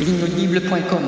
L'inaudible.com.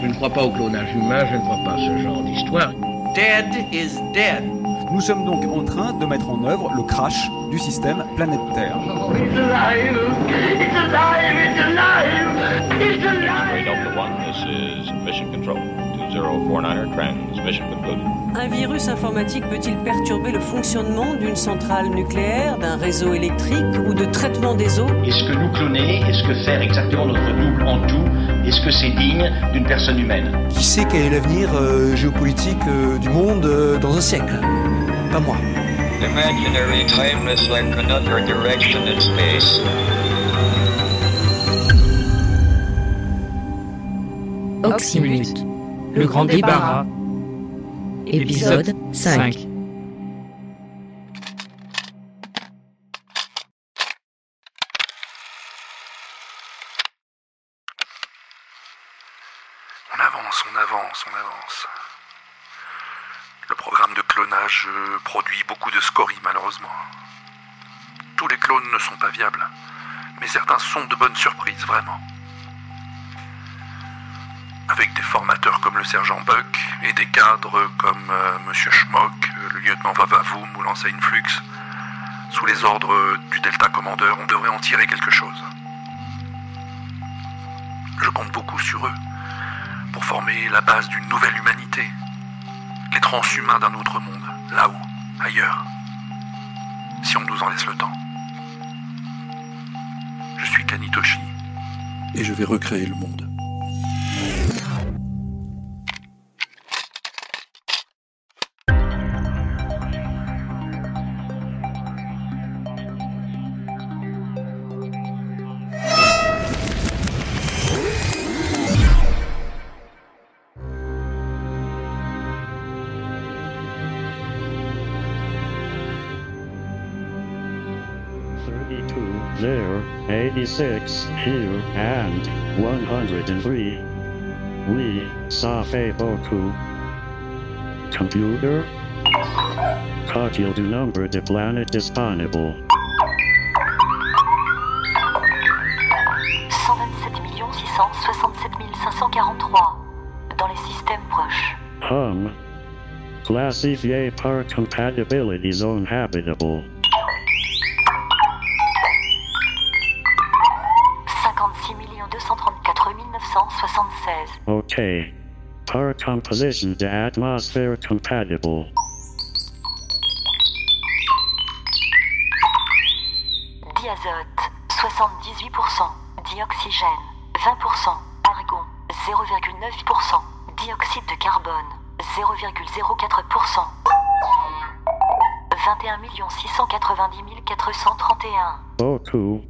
Je ne crois pas au clonage humain, je ne crois pas à ce genre d'histoire. Dead is dead. Nous sommes donc en train de mettre en œuvre le crash du système planète Terre. It's alive, it's alive, it's alive, it's alive. Delta One, this is mission control. 2049 transmission concluded. Un virus informatique peut-il perturber le fonctionnement d'une centrale nucléaire, d'un réseau électrique ou de traitement des eaux? Est-ce que nous cloner, est-ce que faire exactement notre double en tout, est-ce que c'est digne d'une personne humaine? Qui sait quel est l'avenir géopolitique du monde dans un siècle? Pas moi. Imaginary time is like another direction in space. Oxymute, le grand débarras. Épisode 5. On avance. Le programme de clonage produit beaucoup de scories, malheureusement. Tous les clones ne sont pas viables, mais certains sont de bonnes surprises, vraiment. Avec des formateurs comme le sergent Buck et des cadres comme Monsieur Schmock, le lieutenant Vavavoum ou l'enseigne Flux, sous les ordres du Delta Commander, on devrait en tirer quelque chose. Je compte beaucoup sur eux pour former la base d'une nouvelle humanité, les transhumains d'un autre monde, là-haut, ailleurs, si on nous en laisse le temps. Je suis Kanitoshi. Et je vais recréer le monde. Six here and 103. We saw Feiboku. Computer, calculate the number the planet disponible. 127 667 543 dans les systèmes proches. Classify par compatibility zone habitable. 234 976. Okay. Power composition to atmosphere compatible. 10 azote, 78%. Dioxygène, 20%. Argon, 0,9%. Dioxyde de carbone, 0,04%. 21 690 431. Beaucoup.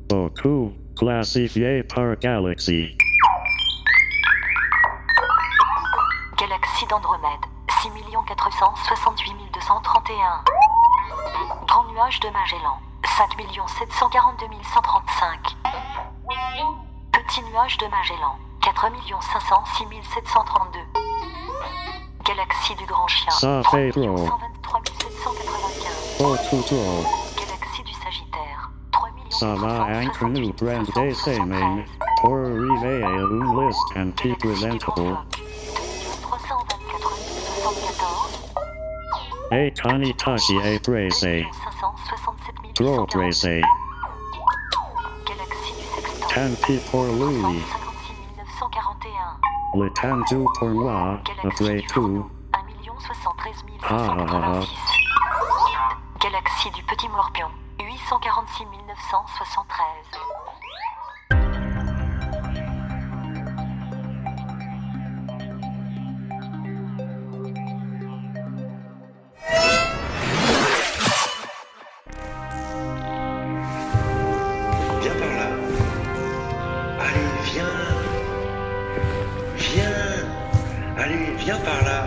Classifié par galaxie. Galaxie d'Andromède, 6 468 231. Grand nuage de Magellan, 5 742 135. Petit nuage de Magellan, 4 506 732. Galaxie du Grand Chien, 3 123 795. Galaxie du Sagittaire. Ça va entre nous prendre des semaines pour arriver à une liste un petit présentable. 324 74. Et Kanitoshi est pressé. Trop pressé. Tant pis pour lui. Le temps tout pour moi, après tout. 1 073 586. Galaxie du Petit Morpion. 846 973. Viens par là. Allez, viens. Viens. Allez, viens par là.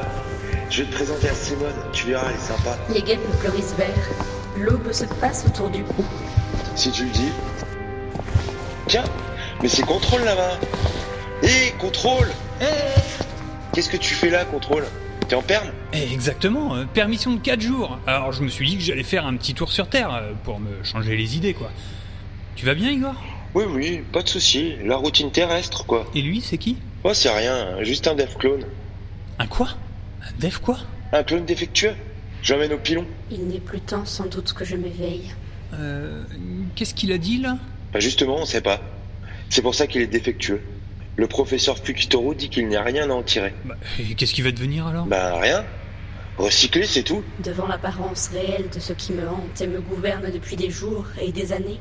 Je vais te présenter à Simone. Tu verras, elle est sympa. Les guêpes me fleurissent vert. L'aube se passe autour du cou. Si tu le dis. Tiens, mais c'est Contrôle là-bas. Hé, Contrôle! Qu'est-ce que tu fais là, Contrôle? T'es en perme ? Exactement, permission de 4 jours. Alors je me suis dit que j'allais faire un petit tour sur Terre, pour me changer les idées, quoi. Tu vas bien, Igor ? Oui, pas de souci. La routine terrestre, quoi. Et lui, c'est qui ? Oh, c'est rien, juste un dev clone. Un quoi ? Un dev quoi ? Un clone défectueux. J'emmène au pilon. Il n'est plus temps, sans doute, que je m'éveille. Qu'est-ce qu'il a dit, là ? Bah justement, on sait pas. C'est pour ça qu'il est défectueux. Le professeur Fukitoru dit qu'il n'y a rien à en tirer. Bah, et qu'est-ce qu'il va devenir alors ? Bah rien. Recycler, c'est tout. Devant l'apparence réelle de ce qui me hante et me gouverne depuis des jours et des années,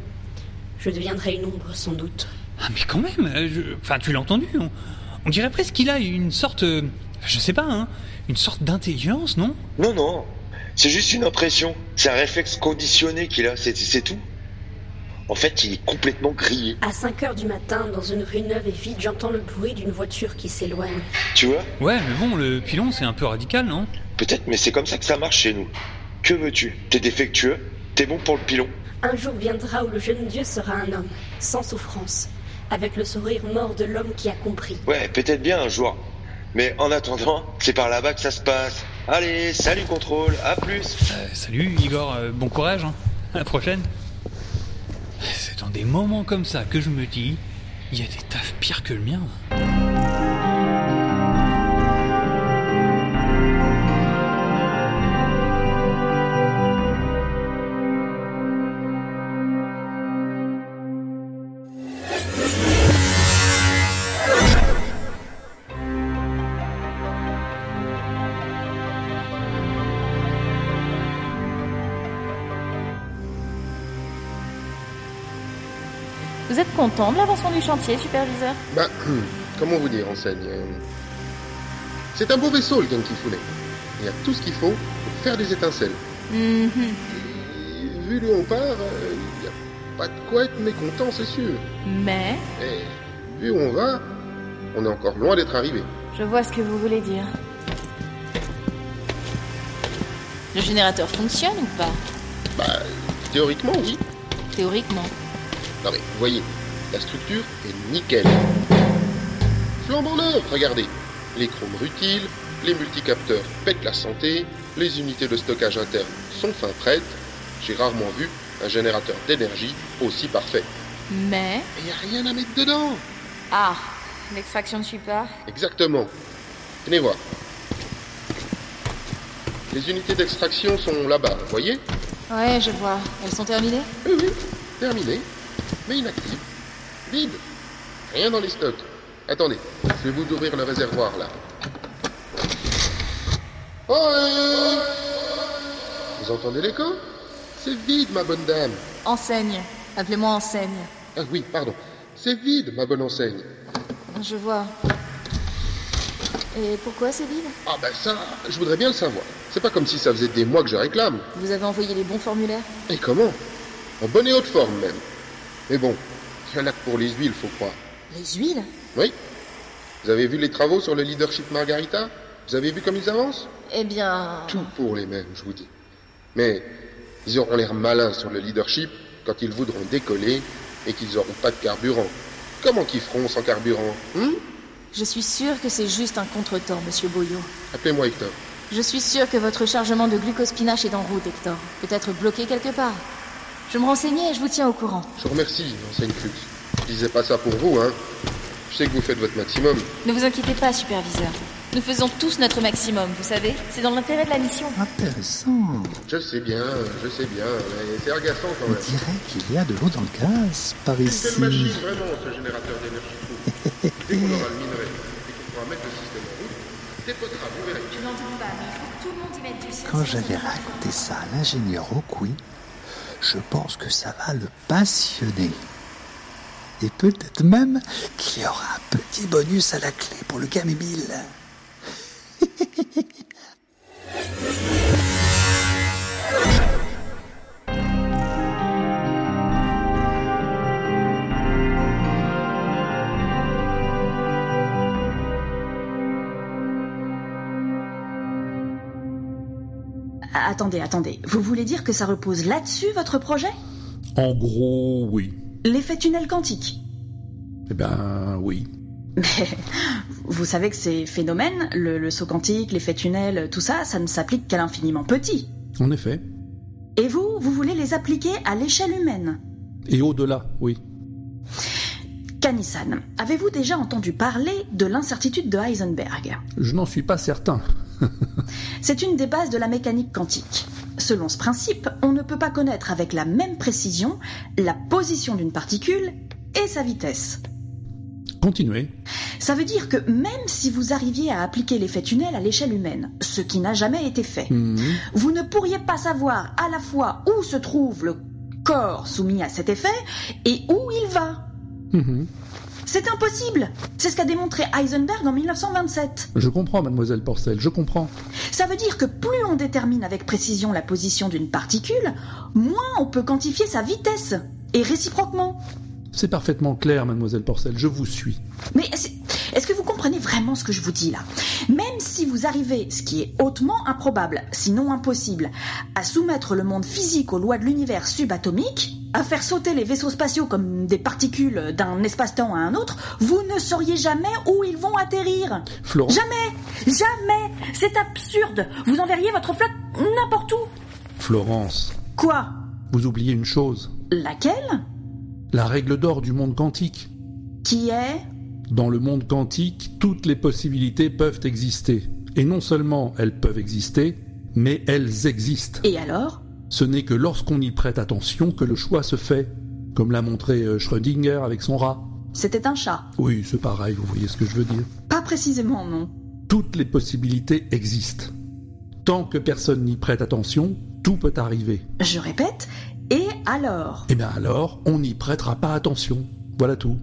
je deviendrai une ombre sans doute. Ah mais quand même, enfin tu l'as entendu, on dirait presque qu'il a une sorte, je sais pas, hein, une sorte d'intelligence, non ? Non, c'est juste une impression. C'est un réflexe conditionné qu'il a, c'est tout. En fait, il est complètement grillé. À 5h du matin, dans une rue neuve et vide, j'entends le bruit d'une voiture qui s'éloigne. Tu vois ? Ouais, mais bon, le pilon, c'est un peu radical, non ? Peut-être, mais c'est comme ça que ça marche chez nous. Que veux-tu ? T'es défectueux, t'es bon pour le pilon. Un jour viendra où le jeune dieu sera un homme, sans souffrance, avec le sourire mort de l'homme qui a compris. Ouais, peut-être bien un jour. Mais en attendant, c'est par là-bas que ça se passe. Allez, salut Contrôle, à plus. Salut Igor, bon courage, hein. À la prochaine. C'est dans des moments comme ça que je me dis, il y a des tafs pires que le mien. Vous êtes content de l'avancement du chantier, superviseur ? Bah, comment vous dire, enseigne ? C'est un beau vaisseau, le Genki-Founais. Il y a tout ce qu'il faut pour faire des étincelles. Et, vu l'où on part, il n'y a pas de quoi être mécontent, c'est sûr. Mais vu où on va, on est encore loin d'être arrivé. Je vois ce que vous voulez dire. Le générateur fonctionne ou pas ? Bah, théoriquement, oui. Théoriquement ? Non mais, voyez, la structure est nickel. Flambant neuve, regardez. Les chromes rutiles, les multicapteurs pètent la santé, les unités de stockage interne sont fin prêtes. J'ai rarement vu un générateur d'énergie aussi parfait. Mais... il n'y a rien à mettre dedans. Ah, l'extraction ne suit pas. Exactement. Tenez voir. Les unités d'extraction sont là-bas, vous voyez ? Ouais, je vois. Elles sont terminées ? Oui, terminées. Mais inactive. Vide. Rien dans les stocks. Attendez, je vais vous ouvrir le réservoir, là. Olé ! Vous entendez l'écho ? C'est vide, ma bonne dame. Enseigne. Appelez-moi enseigne. Ah oui, pardon. C'est vide, ma bonne enseigne. Je vois. Et pourquoi c'est vide ? Ah ben ça, je voudrais bien le savoir. C'est pas comme si ça faisait des mois que je réclame. Vous avez envoyé les bons formulaires ? Et comment ? En bonne et haute forme, même. Mais bon, il y en a que pour les huiles, faut croire. Les huiles ? Oui. Vous avez vu les travaux sur le leadership Margarita ? Vous avez vu comme ils avancent ? Eh bien... tout pour les mêmes, je vous dis. Mais ils auront l'air malins sur le leadership quand ils voudront décoller et qu'ils n'auront pas de carburant. Comment qu'ils feront sans carburant, hein ? Je suis sûre que c'est juste un contretemps, monsieur Boyot. Appelez-moi Hector. Je suis sûre que votre chargement de glucospinache est en route, Hector. Peut-être bloqué quelque part. Je me renseignais et je vous tiens au courant. Je vous remercie, enseigne Fuchs. Je disais pas ça pour vous, hein. Je sais que vous faites votre maximum. Ne vous inquiétez pas, superviseur. Nous faisons tous notre maximum, vous savez. C'est dans l'intérêt de la mission. Intéressant. Je sais bien. Mais c'est agaçant quand même. On dirait qu'il y a de l'eau dans le gaz, par ici. C'est une machine, vraiment, ce générateur d'énergie. Dès qu'on aura le minerai, dès qu'on pourra mettre le système en route, dépotera, vous verrez. Je n'entends pas, mais il faut que tout le monde y mette du sien. Quand j'avais raconté ça à l'ingénieur Okui, je pense que ça va le passionner. Et peut-être même qu'il y aura un petit bonus à la clé pour le gamin Emile. Attendez. Vous voulez dire que ça repose là-dessus, votre projet ? En gros, oui. L'effet tunnel quantique ? Eh ben, oui. Mais vous savez que ces phénomènes, le saut quantique, l'effet tunnel, tout ça, ça ne s'applique qu'à l'infiniment petit. En effet. Et vous, vous voulez les appliquer à l'échelle humaine. Et au-delà, oui. Kani-san, avez-vous déjà entendu parler de l'incertitude de Heisenberg ? Je n'en suis pas certain. C'est une des bases de la mécanique quantique. Selon ce principe, on ne peut pas connaître avec la même précision la position d'une particule et sa vitesse. Continuez. Ça veut dire que même si vous arriviez à appliquer l'effet tunnel à l'échelle humaine, ce qui n'a jamais été fait, vous ne pourriez pas savoir à la fois où se trouve le corps soumis à cet effet et où il va. C'est impossible. C'est ce qu'a démontré Heisenberg en 1927. Je comprends, mademoiselle Porcel, je comprends. Ça veut dire que plus on détermine avec précision la position d'une particule, moins on peut quantifier sa vitesse, et réciproquement. C'est parfaitement clair, mademoiselle Porcel, je vous suis. Mais est-ce que vous comprenez vraiment ce que je vous dis là ? Même si vous arrivez, ce qui est hautement improbable, sinon impossible, à soumettre le monde physique aux lois de l'univers subatomique, à faire sauter les vaisseaux spatiaux comme des particules d'un espace-temps à un autre, vous ne sauriez jamais où ils vont atterrir. Florent. Jamais, jamais. C'est absurde. Vous enverriez votre flotte n'importe où. Florence. Quoi ? Vous oubliez une chose. Laquelle ? La règle d'or du monde quantique. Qui est ? Dans le monde quantique, toutes les possibilités peuvent exister. Et non seulement elles peuvent exister, mais elles existent. Et alors ? Ce n'est que lorsqu'on y prête attention que le choix se fait, comme l'a montré Schrödinger avec son rat. C'était un chat. Oui, c'est pareil, vous voyez ce que je veux dire. Pas précisément, non. Toutes les possibilités existent. Tant que personne n'y prête attention, tout peut arriver. Je répète, et alors ? Eh bien alors, on n'y prêtera pas attention. Voilà tout.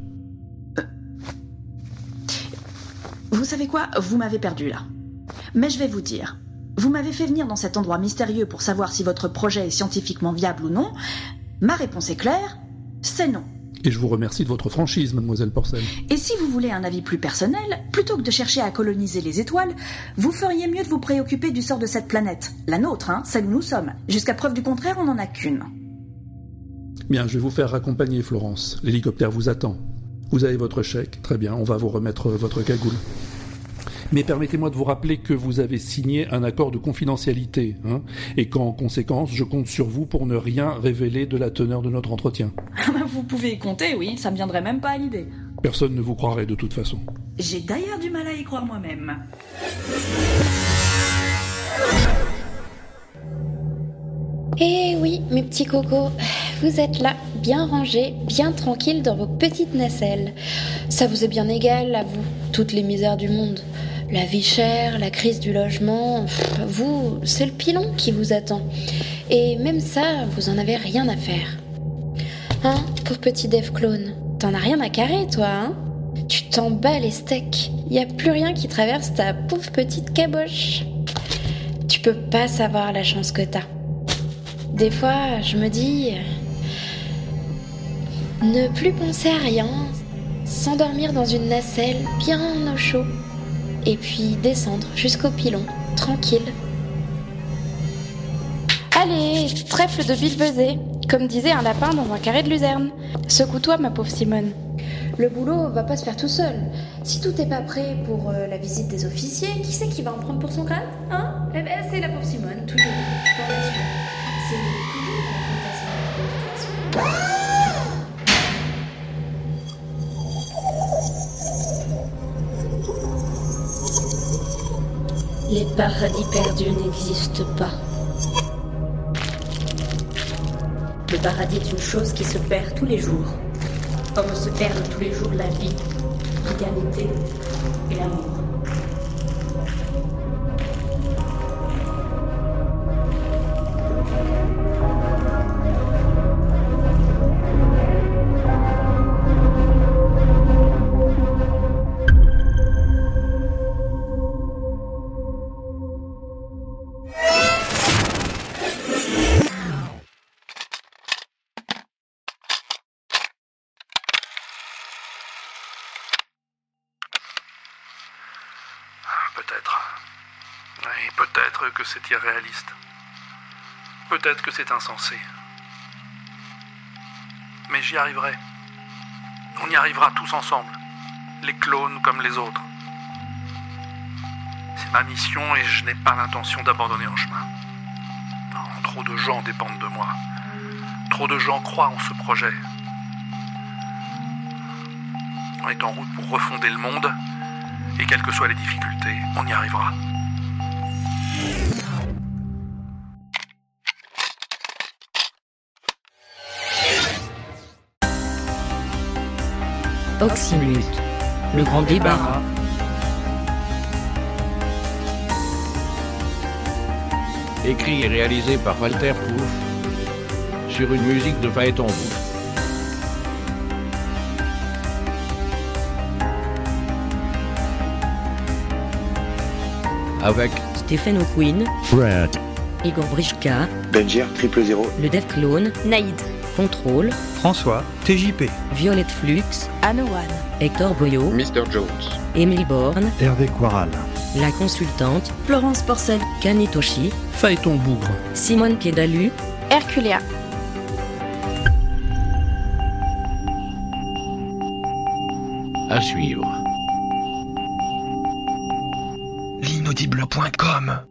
Vous savez quoi ? Vous m'avez perdu là. Mais je vais vous dire... Vous m'avez fait venir dans cet endroit mystérieux pour savoir si votre projet est scientifiquement viable ou non. Ma réponse est claire, c'est non. Et je vous remercie de votre franchise, mademoiselle Porcel. Et si vous voulez un avis plus personnel, plutôt que de chercher à coloniser les étoiles, vous feriez mieux de vous préoccuper du sort de cette planète. La nôtre, hein, celle où nous sommes. Jusqu'à preuve du contraire, on n'en a qu'une. Bien, je vais vous faire raccompagner, Florence. L'hélicoptère vous attend. Vous avez votre chèque. Très bien, on va vous remettre votre cagoule. Mais permettez-moi de vous rappeler que vous avez signé un accord de confidentialité, hein, et qu'en conséquence, je compte sur vous pour ne rien révéler de la teneur de notre entretien. Vous pouvez y compter, oui, ça ne me viendrait même pas à l'idée. Personne ne vous croirait de toute façon. J'ai d'ailleurs du mal à y croire moi-même. Eh oui, mes petits cocos, vous êtes là, bien rangés, bien tranquilles dans vos petites nacelles. Ça vous est bien égal, à vous, toutes les misères du monde. La vie chère, la crise du logement, vous, c'est le pilon qui vous attend. Et même ça, vous en avez rien à faire. Hein, pauvre petit dev clone, t'en as rien à carrer, toi, hein ? Tu t'en bats les steaks, y a plus rien qui traverse ta pauvre petite caboche. Tu peux pas savoir la chance que t'as. Des fois, je me dis... Ne plus penser à rien, s'endormir dans une nacelle bien au chaud. Et puis descendre jusqu'au pilon, tranquille. Allez, trèfle de billevesée, comme disait un lapin dans un carré de luzerne. Secoue-toi, ma pauvre Simone. Le boulot va pas se faire tout seul. Si tout est pas prêt pour la visite des officiers, qui c'est qui va en prendre pour son crâne, hein ? Eh ben, c'est la pauvre Simone, toujours. C'est toujours la faute à Simone. Les paradis perdus n'existent pas. Le paradis est une chose qui se perd tous les jours, comme se perdent tous les jours la vie, l'éternité et la mort. Que c'est irréaliste. Peut-être que c'est insensé. Mais j'y arriverai. On y arrivera tous ensemble, les clones comme les autres. ma mission et je n'ai pas l'intention d'abandonner en chemin. Non, trop de gens dépendent de moi. Trop de gens croient en ce projet. On est en route pour refonder le monde et quelles que soient les difficultés, on y arrivera. Oxymute, le grand débarras. Écrit et réalisé par Walter Pouf sur une musique de Phaëton. Avec Stéphane O'Quinn, Fred, Igor Brichka, Benjer 000, le dev clone, Naïd, Contrôle, François, TJP, Violette Flux, Anouane, Hector Boyot, Mr. Jones, Emile Bourne, Hervé Quaral, La Consultante, Florence Porcel, Kanitoshi, Phaëton Bougre, Simone Piedalu, Herculéa. À suivre. L'inaudible.com